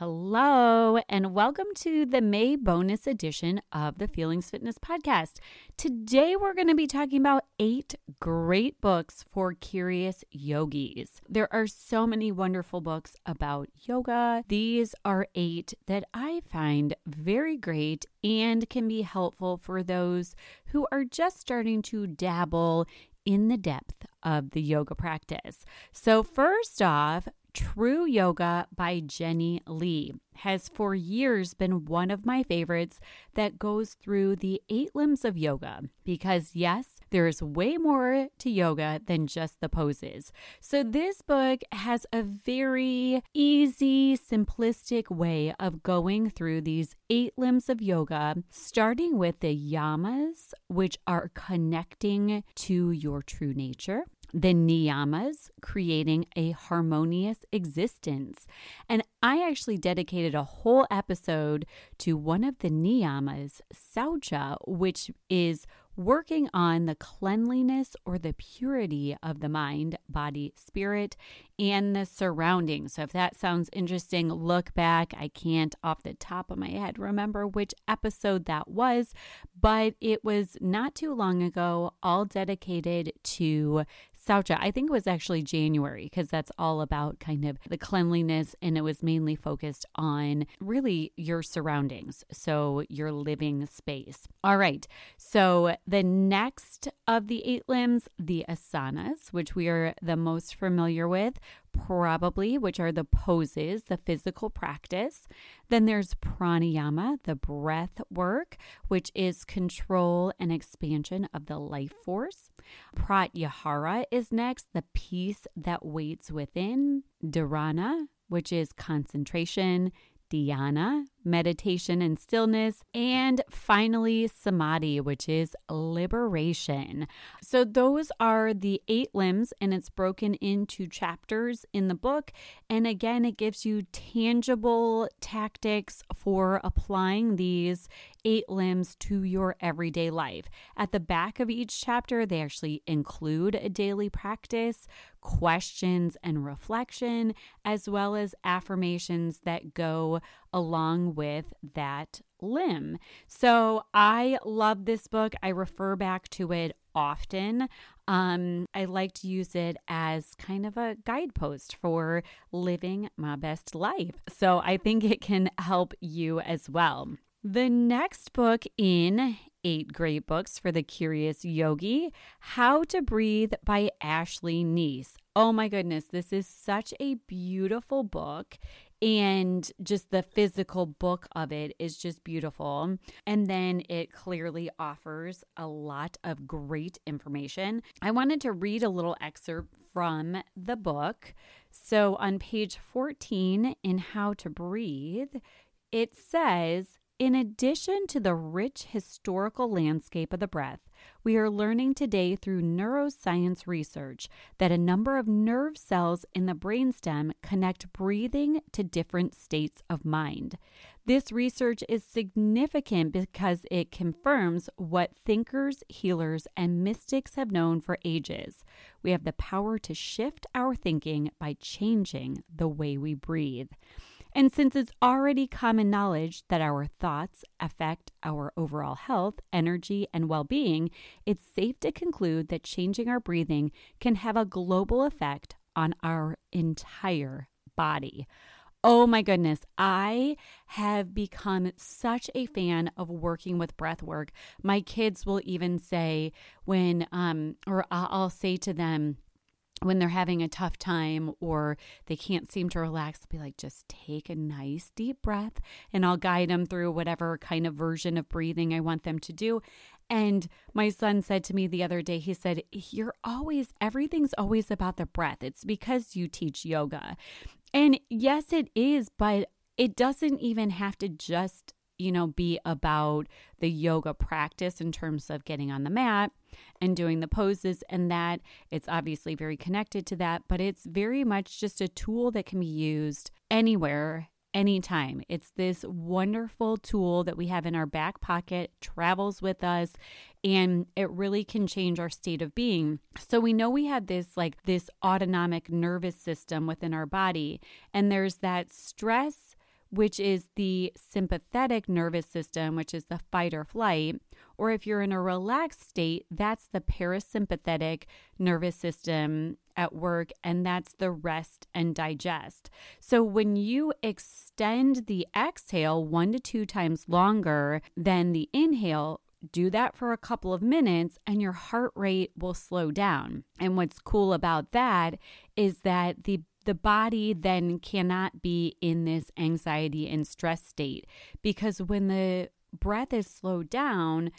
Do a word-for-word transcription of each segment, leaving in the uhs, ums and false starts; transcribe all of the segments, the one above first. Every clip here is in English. Hello, and welcome to the May bonus edition of the Feelings Fitness podcast. Today, we're going to be talking about eight great books for curious yogis. There are so many wonderful books about yoga. These are eight that I find very great and can be helpful for those who are just starting to dabble in the depth of the yoga practice. So first off, True Yoga by Jenny Lee has for years been one of my favorites that goes through the eight limbs of yoga because, yes, there is way more to yoga than just the poses. So this book has a very easy, simplistic way of going through these eight limbs of yoga, starting with the yamas, which are connecting to your true nature. The niyamas, creating a harmonious existence. And I actually dedicated a whole episode to one of the niyamas, saucha, which is working on the cleanliness or the purity of the mind, body, spirit, and the surroundings. So if that sounds interesting, look back. I can't off the top of my head remember which episode that was, but it was not too long ago, all dedicated to saucha. I think it was actually January because that's all about kind of the cleanliness, and it was mainly focused on really your surroundings, so your living space. All right, so the next of the eight limbs, the asanas, which we are the most familiar with, probably, which are the poses, the physical practice. Then there's pranayama, the breath work, which is control and expansion of the life force. Pratyahara is next, the peace that waits within. Dharana, which is concentration. Dhyana, meditation and stillness, and finally samadhi, which is liberation. So those are the eight limbs, and it's broken into chapters in the book. And again, it gives you tangible tactics for applying these eight limbs to your everyday life. At the back of each chapter, they actually include a daily practice, questions and reflection, as well as affirmations that go along with that limb. So I love this book. I refer back to it often. Um, I like to use it as kind of a guidepost for living my best life. So I think it can help you as well. The next book in Eight Great Books for the Curious Yogi, How to Breathe by Ashley Neese. Oh my goodness, this is such a beautiful book. And just the physical book of it is just beautiful. And then it clearly offers a lot of great information. I wanted to read a little excerpt from the book. So on page fourteen in How to Breathe, it says, in addition to the rich historical landscape of the breath, we are learning today through neuroscience research that a number of nerve cells in the brainstem connect breathing to different states of mind. This research is significant because it confirms what thinkers, healers, and mystics have known for ages. We have the power to shift our thinking by changing the way we breathe. And since it's already common knowledge that our thoughts affect our overall health, energy, and well-being, it's safe to conclude that changing our breathing can have a global effect on our entire body. Oh my goodness, I have become such a fan of working with breath work. My kids will even say when, um, or I'll say to them, when they're having a tough time or they can't seem to relax, I'll be like, just take a nice deep breath, and I'll guide them through whatever kind of version of breathing I want them to do. And my son said to me the other day, he said, you're always, everything's always about the breath. It's because you teach yoga. And yes, it is, but it doesn't even have to just, you know, be about the yoga practice in terms of getting on the mat and doing the poses and that. It's obviously very connected to that, but it's very much just a tool that can be used anywhere, anytime. It's this wonderful tool that we have in our back pocket, travels with us, and it really can change our state of being. So we know we have this like this autonomic nervous system within our body, and there's that stress which is the sympathetic nervous system, which is the fight or flight, or if you're in a relaxed state, that's the parasympathetic nervous system at work, and that's the rest and digest. So when you extend the exhale one to two times longer than the inhale, do that for a couple of minutes and your heart rate will slow down. And what's cool about that is that the The body then cannot be in this anxiety and stress state, because when the breath is slowed down,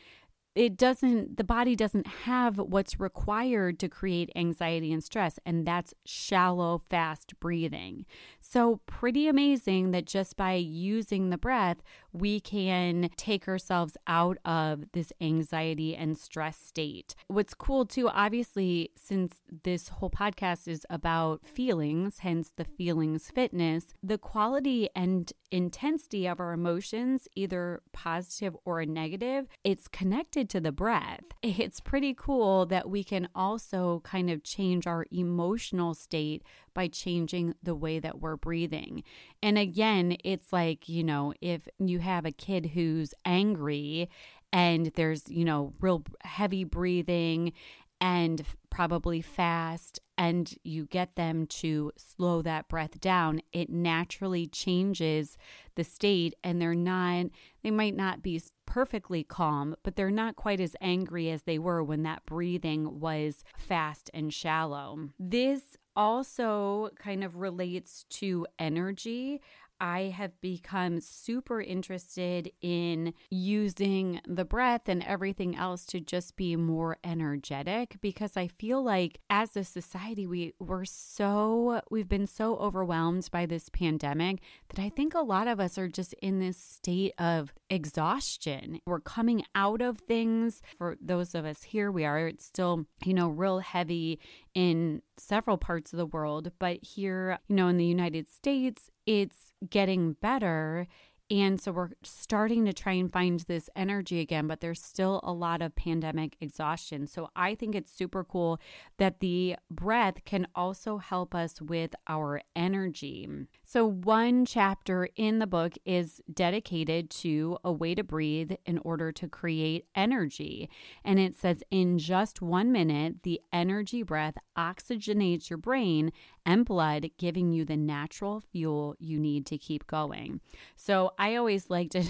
it doesn't, the body doesn't have what's required to create anxiety and stress, and that's shallow, fast breathing. So pretty amazing that just by using the breath, we can take ourselves out of this anxiety and stress state. What's cool too, obviously, since this whole podcast is about feelings, hence the Feelings Fitness, the quality and intensity of our emotions, either positive or negative, it's connected to the breath. It's pretty cool that we can also kind of change our emotional state by changing the way that we're breathing. And again, it's like, you know, if you have a kid who's angry and there's, you know, real heavy breathing and probably fast, and you get them to slow that breath down, it naturally changes the state, and they're not, they might not be perfectly calm, but they're not quite as angry as they were when that breathing was fast and shallow. This also kind of relates to energy. I have become super interested in using the breath and everything else to just be more energetic, because I feel like as a society, we we're so, we've been so overwhelmed by this pandemic that I think a lot of us are just in this state of exhaustion. We're coming out of things. For those of us here, we are, it's still, you know, real heavy in several parts of the world, but here, you know, in the United States, it's getting better. And so we're starting to try and find this energy again, but there's still a lot of pandemic exhaustion. So I think it's super cool that the breath can also help us with our energy. So one chapter in the book is dedicated to a way to breathe in order to create energy. And it says, in just one minute, the energy breath oxygenates your brain and blood, giving you the natural fuel you need to keep going. So I always like to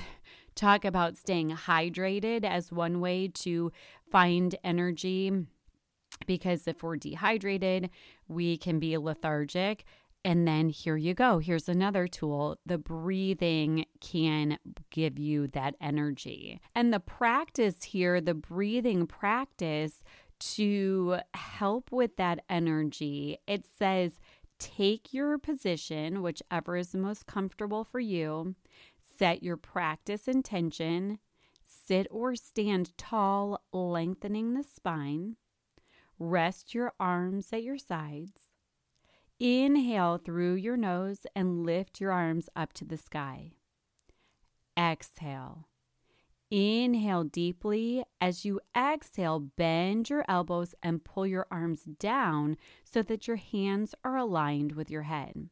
talk about staying hydrated as one way to find energy, because if we're dehydrated, we can be lethargic. And then here you go. Here's another tool. The breathing can give you that energy. And the practice here, the breathing practice to help with that energy, it says, take your position, whichever is the most comfortable for you, set your practice intention, sit or stand tall, lengthening the spine, rest your arms at your sides, inhale through your nose and lift your arms up to the sky, exhale. Inhale deeply. As you exhale, bend your elbows and pull your arms down so that your hands are aligned with your head.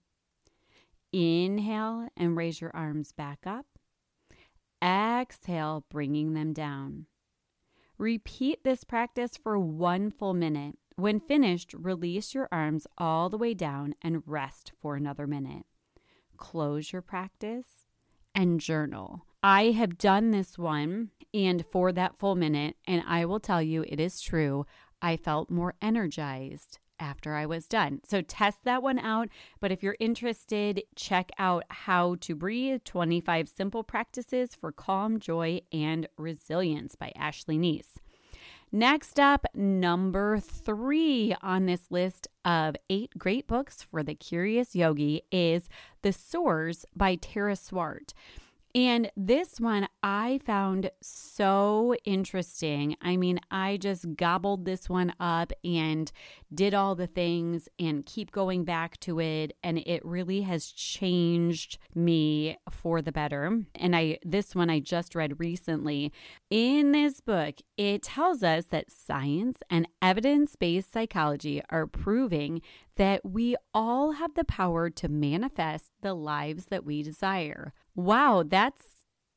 Inhale and raise your arms back up. Exhale, bringing them down. Repeat this practice for one full minute. When finished, release your arms all the way down and rest for another minute. Close your practice and journal. I have done this one, and for that full minute, and I will tell you it is true, I felt more energized after I was done. So test that one out. But if you're interested, check out How to Breathe, twenty-five Simple Practices for Calm, Joy, and Resilience by Ashley Neese. Next up, number three on this list of eight great books for the curious yogi is The Source by Tara Swart. And this one I found so interesting. I mean, I just gobbled this one up and did all the things and keep going back to it. And it really has changed me for the better. And I this one I just read recently. In this book, it tells us that science and evidence-based psychology are proving that we all have the power to manifest the lives that we desire. Wow, that's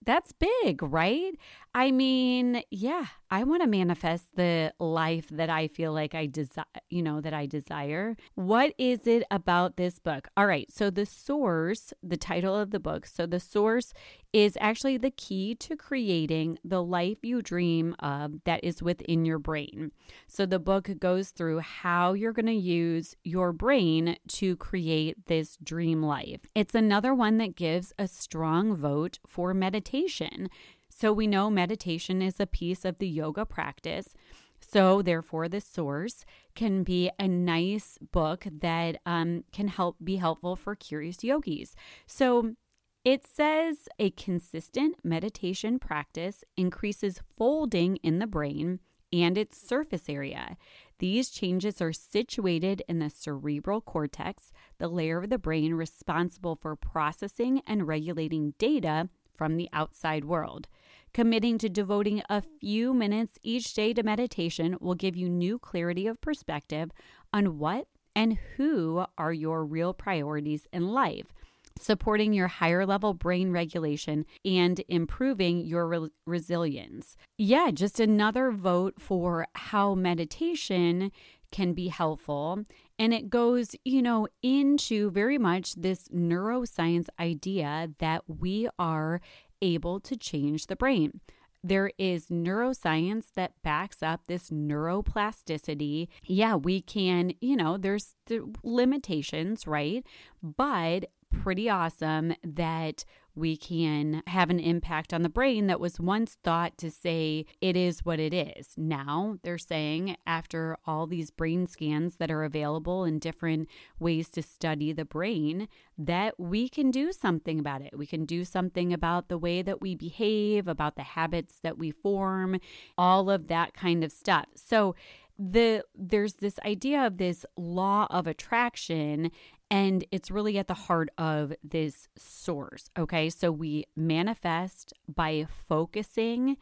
that's big, right? I mean, yeah, I want to manifest the life that I feel like I desire, you know, that I desire. What is it about this book? All right, so the source, the title of the book, so the source is actually the key to creating the life you dream of that is within your brain. So the book goes through how you're going to use your brain to create this dream life. It's another one that gives a strong vote for meditation. So we know meditation is a piece of the yoga practice. So therefore, the source can be a nice book that um, can help be helpful for curious yogis. So it says a consistent meditation practice increases folding in the brain and its surface area. These changes are situated in the cerebral cortex, the layer of the brain responsible for processing and regulating data from the outside world. Committing to devoting a few minutes each day to meditation will give you new clarity of perspective on what and who are your real priorities in life, supporting your higher level brain regulation and improving your re- resilience. Yeah, just another vote for how meditation can be helpful. And it goes, you know, into very much this neuroscience idea that we are able to change the brain. There is neuroscience that backs up this neuroplasticity. Yeah, we can, you know, there's the limitations, right? But pretty awesome that we can have an impact on the brain that was once thought to say it is what it is. Now they're saying after all these brain scans that are available and different ways to study the brain that we can do something about it. We can do something about the way that we behave, about the habits that we form, all of that kind of stuff. So the there's this idea of this law of attraction, and it's really at the heart of this source, okay? So we manifest by focusing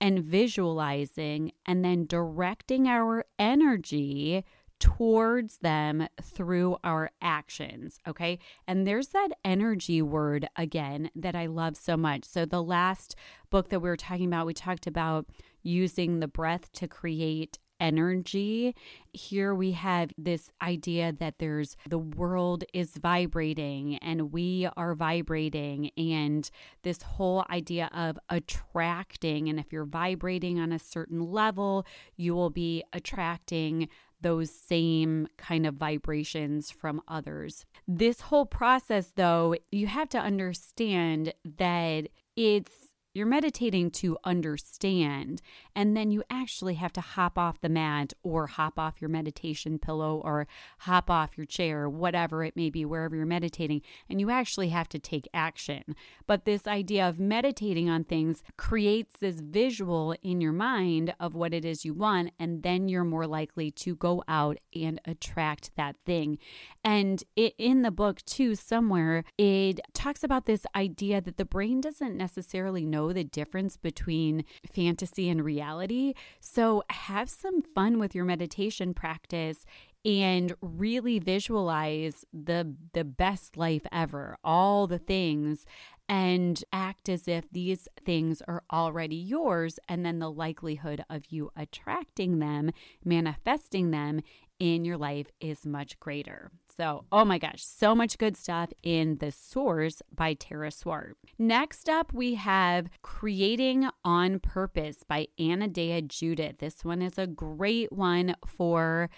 and visualizing and then directing our energy towards them through our actions, okay? And there's that energy word again that I love so much. So the last book that we were talking about, we talked about using the breath to create energy. Here we have this idea that there's the world is vibrating and we are vibrating, and this whole idea of attracting. And if you're vibrating on a certain level, you will be attracting those same kind of vibrations from others. This whole process, though, you have to understand that it's you're meditating to understand, and then you actually have to hop off the mat or hop off your meditation pillow or hop off your chair, whatever it may be, wherever you're meditating, and you actually have to take action. But this idea of meditating on things creates this visual in your mind of what it is you want, and then you're more likely to go out and attract that thing. And it, in the book, too, somewhere, it talks about this idea that the brain doesn't necessarily know the difference between fantasy and reality. So have some fun with your meditation practice and really visualize the the best life ever, all the things, and act as if these things are already yours, and then the likelihood of you attracting them, manifesting them in your life is much greater. So, oh my gosh, so much good stuff in The Source by Tara Swart. Next up, we have Creating on Purpose by Anodea Judith. This one is a great one for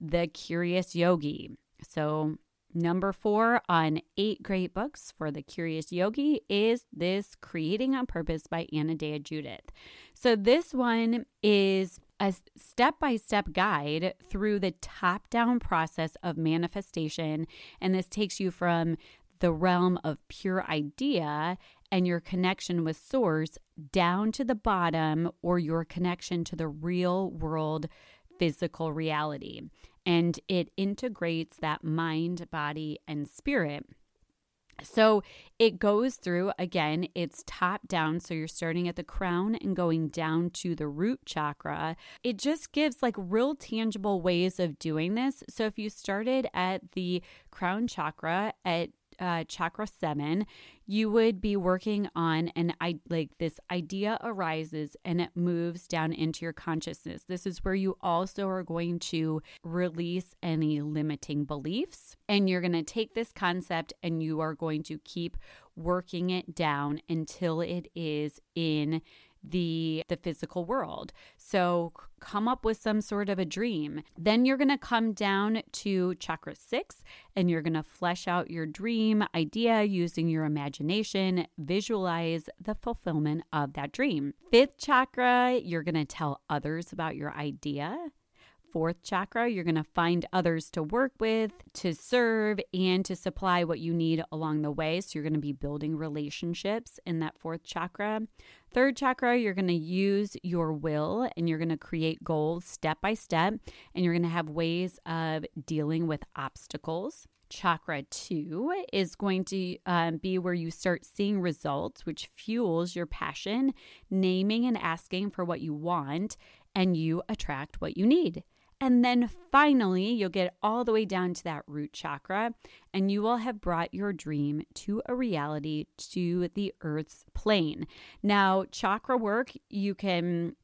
the curious yogi. So number four on eight great books for the curious yogi is this Creating on Purpose by Anodea Judith. So this one is a step-by-step guide through the top-down process of manifestation, and this takes you from the realm of pure idea and your connection with source down to the bottom, or your connection to the real world physical reality. And it integrates that mind, body, and spirit. So it goes through, again, it's top down. So you're starting at the crown and going down to the root chakra. It just gives like real tangible ways of doing this. So if you started at the crown chakra at uh, chakra seven, you would be working on an I like this idea arises and it moves down into your consciousness. This is where you also are going to release any limiting beliefs, and you're going to take this concept and you are going to keep working it down until it is in the the physical world. So come up with some sort of a dream. Then you're going to come down to chakra six and you're going to flesh out your dream idea using your imagination. Visualize the fulfillment of that dream. Fifth chakra, you're going to tell others about your idea. Fourth chakra, you're going to find others to work with, to serve, and to supply what you need along the way. So you're going to be building relationships in that fourth chakra. Third chakra, you're going to use your will and you're going to create goals step by step, and you're going to have ways of dealing with obstacles. Chakra two is going to um, be where you start seeing results, which fuels your passion, naming and asking for what you want, and you attract what you need. And then finally, you'll get all the way down to that root chakra and you will have brought your dream to a reality to the earth's plane. Now, chakra work, you can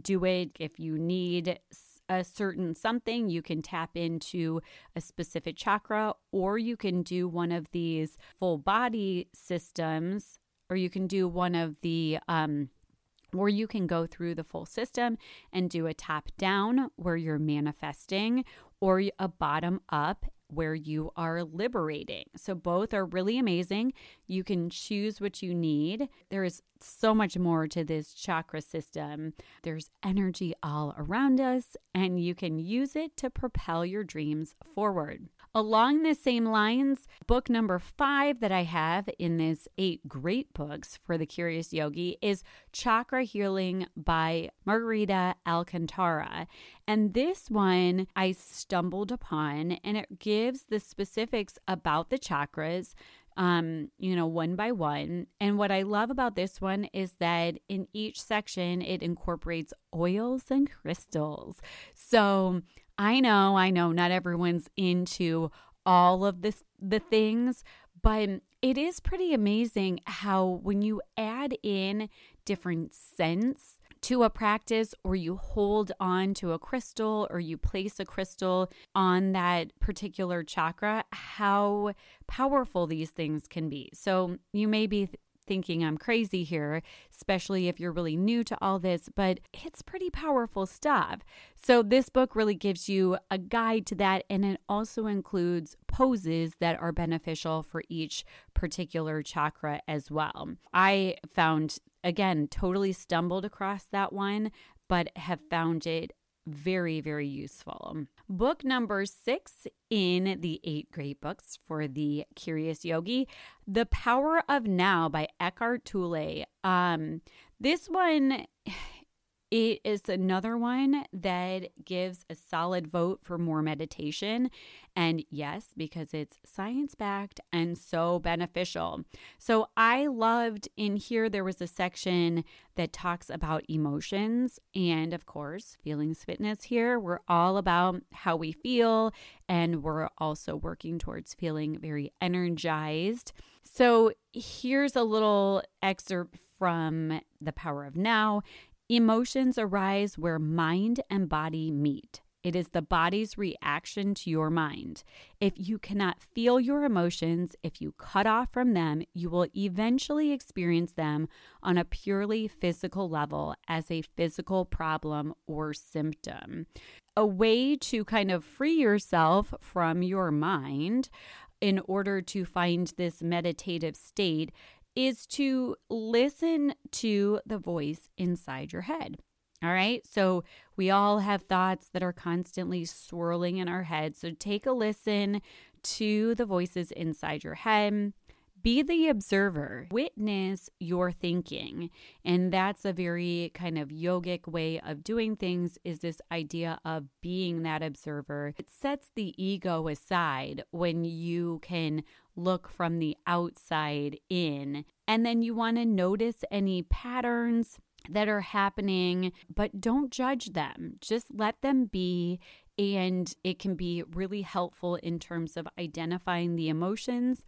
do it if you need a certain something. You can tap into a specific chakra, or you can do one of these full body systems, or you can do one of the um or you can go through the full system and do a top down where you're manifesting, or a bottom up where you are liberating. So both are really amazing. You can choose what you need. There is so much more to this chakra system. There's energy all around us, and you can use it to propel your dreams forward. Along the same lines, book number five that I have in this eight great books for the curious yogi is Chakra Healing by Margarita Alcantara. And this one I stumbled upon, and it gives the specifics about the chakras, um, you know, one by one. And what I love about this one is that in each section, it incorporates oils and crystals. So I know, I know not everyone's into all of this, the things, but it is pretty amazing how when you add in different scents to a practice, or you hold on to a crystal, or you place a crystal on that particular chakra, how powerful these things can be. So you may be th- thinking I'm crazy here, especially if you're really new to all this, but it's pretty powerful stuff. So this book really gives you a guide to that, and it also includes poses that are beneficial for each particular chakra as well. I found, again, totally stumbled across that one, but have found it very, very useful. Book number six in the eight great books for the curious yogi, The Power of Now by Eckhart Tolle. Um, this one, it is another one that gives a solid vote for more meditation. And yes, because it's science-backed and so beneficial. So I loved in here, there was a section that talks about emotions, and of course, Feelings Fitness here. We're all about how we feel, and we're also working towards feeling very energized. So here's a little excerpt from The Power of Now. Emotions arise where mind and body meet. It is the body's reaction to your mind. If you cannot feel your emotions, if you cut off from them, you will eventually experience them on a purely physical level as a physical problem or symptom. A way to kind of free yourself from your mind in order to find this meditative state is to listen to the voice inside your head. All right, so we all have thoughts that are constantly swirling in our head. So take a listen to the voices inside your head. Be the observer. Witness your thinking. And that's a very kind of yogic way of doing things, is this idea of being that observer. It sets the ego aside when you can look from the outside in. And then you want to notice any patterns that are happening, but don't judge them. Just let them be. And it can be really helpful in terms of identifying the emotions,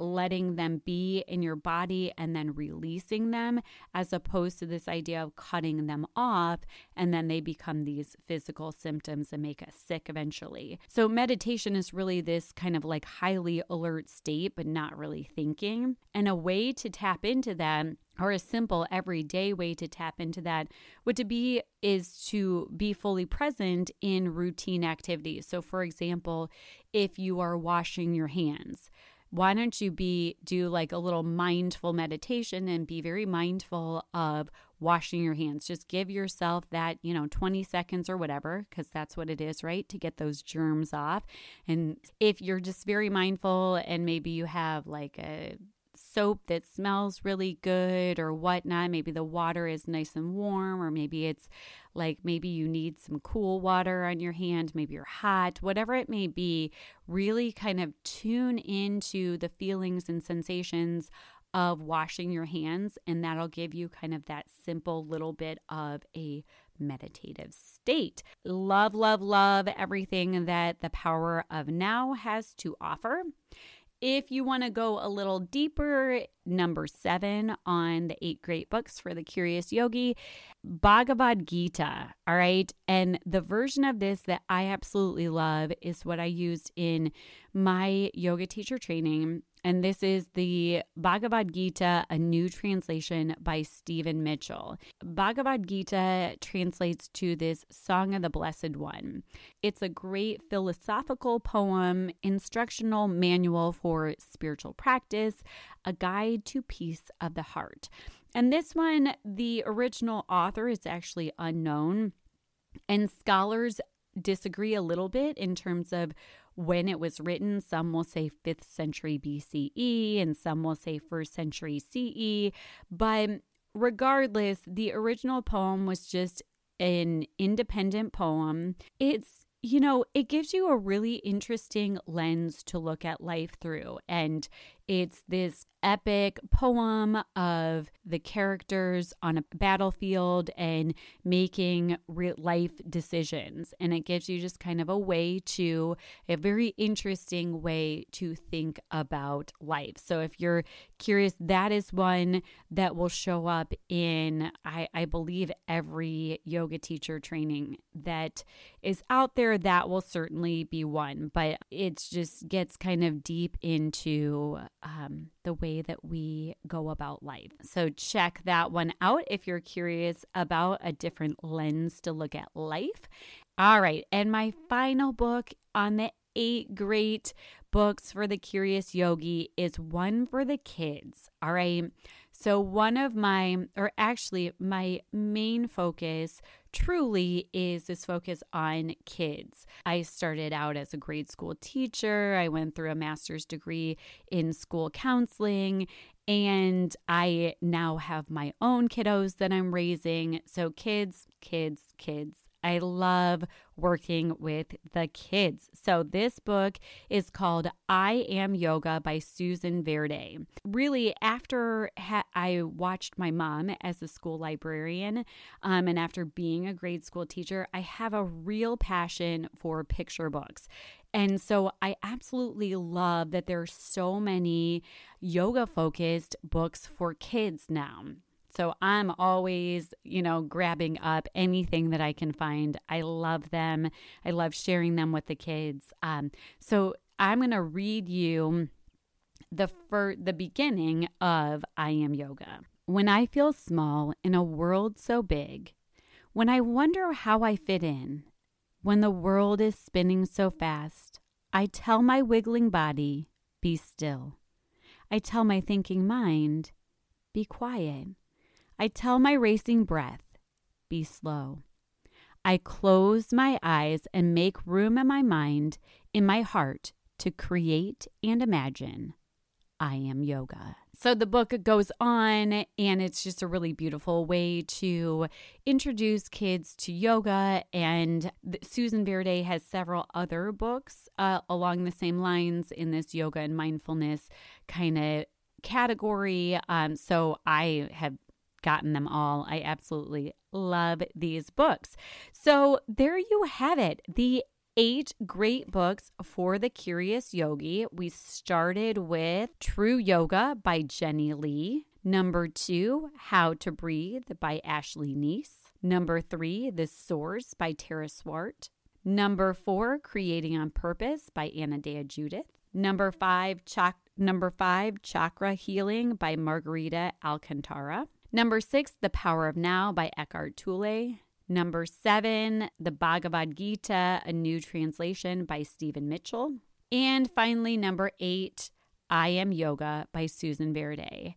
letting them be in your body, and then releasing them, as opposed to this idea of cutting them off, and then they become these physical symptoms and make us sick eventually. So meditation is really this kind of like highly alert state, but not really thinking. And a way to tap into that, or a simple everyday way to tap into that, would to be is to be fully present in routine activities. So for example, if you are washing your hands, why don't you be do like a little mindful meditation and be very mindful of washing your hands? Just give yourself that, you know, twenty seconds or whatever, because that's what it is, right? To get those germs off. And if you're just very mindful and maybe you have like a soap that smells really good or whatnot, maybe the water is nice and warm, or maybe it's like maybe you need some cool water on your hand, maybe you're hot, whatever it may be, really kind of tune into the feelings and sensations of washing your hands, and that'll give you kind of that simple little bit of a meditative state. Love, love, love everything that the power of now has to offer. If you want to go a little deeper, number seven on the eight great books for the curious yogi, Bhagavad Gita, all right? And the version of this that I absolutely love is what I used in my yoga teacher training. And this is the Bhagavad Gita, a new translation by Stephen Mitchell. Bhagavad Gita translates to this Song of the Blessed One. It's a great philosophical poem, instructional manual for spiritual practice, a guide to peace of the heart. And this one, the original author is actually unknown, and scholars disagree a little bit in terms of when it was written. Some will say fifth century B C E and some will say first century C E. But regardless, the original poem was just an independent poem. It's, you know, it gives you a really interesting lens to look at life through. And it's this epic poem of the characters on a battlefield and making real life decisions. And it gives you just kind of a way to, a very interesting way to think about life. So if you're curious, that is one that will show up in, I, I believe, every yoga teacher training that is out there. That will certainly be one, but it just gets kind of deep into um, the way that we go about life. So check that one out if you're curious about a different lens to look at life. All right. And my final book on the eight great books for the curious yogi is one for the kids. All right. So one of my, or actually my main focus truly is this focus on kids. I started out as a grade school teacher. I went through a master's degree in school counseling, and I now have my own kiddos that I'm raising. So kids, kids, kids. I love working with the kids. So this book is called I Am Yoga by Susan Verde. Really, after ha- I watched my mom as a school librarian, um, and after being a grade school teacher, I have a real passion for picture books. And so I absolutely love that there are so many yoga-focused books for kids now. So I'm always, you know, grabbing up anything that I can find. I love them. I love sharing them with the kids. Um, so I'm going to read you the fir- the beginning of I Am Yoga. When I feel small in a world so big, when I wonder how I fit in, when the world is spinning so fast, I tell my wiggling body, be still. I tell my thinking mind, be quiet. I tell my racing breath, be slow. I close my eyes and make room in my mind, in my heart, to create and imagine. I Am Yoga. So the book goes on, and it's just a really beautiful way to introduce kids to yoga. And Susan Verde has several other books uh, along the same lines in this yoga and mindfulness kind of category. Um, so I have gotten them all. I absolutely love these books. So there you have it. The Eight great books for the curious yogi. We started with True Yoga by Jenny Lee. Number two, How to Breathe by Ashley Neese. Number three, The Source by Tara Swart. Number four, Creating on Purpose by Anodea Judith. Number five, Chak- Number five, Chakra Healing by Margarita Alcantara. Number six, The Power of Now by Eckhart Tolle. Number seven, the Bhagavad Gita, a new translation by Stephen Mitchell. And finally, number eight, I Am Yoga by Susan Verde.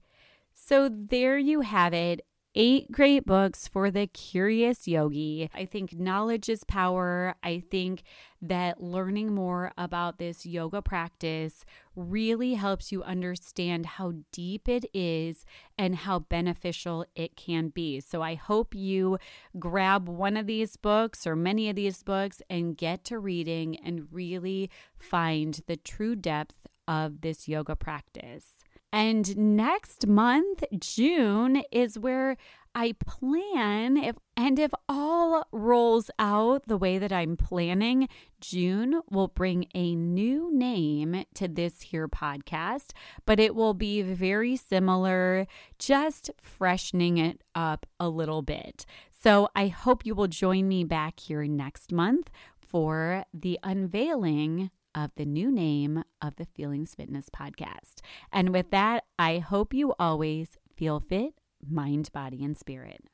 So there you have it. Eight great books for the curious yogi. I think knowledge is power. I think that learning more about this yoga practice really helps you understand how deep it is and how beneficial it can be. So I hope you grab one of these books or many of these books and get to reading and really find the true depth of this yoga practice. And next month, June, is where I plan, if and if all rolls out the way that I'm planning, June will bring a new name to this here podcast, but it will be very similar, just freshening it up a little bit. So I hope you will join me back here next month for the unveiling of the new name of the Feelings Fitness podcast. And with that, I hope you always feel fit, mind, body, and spirit.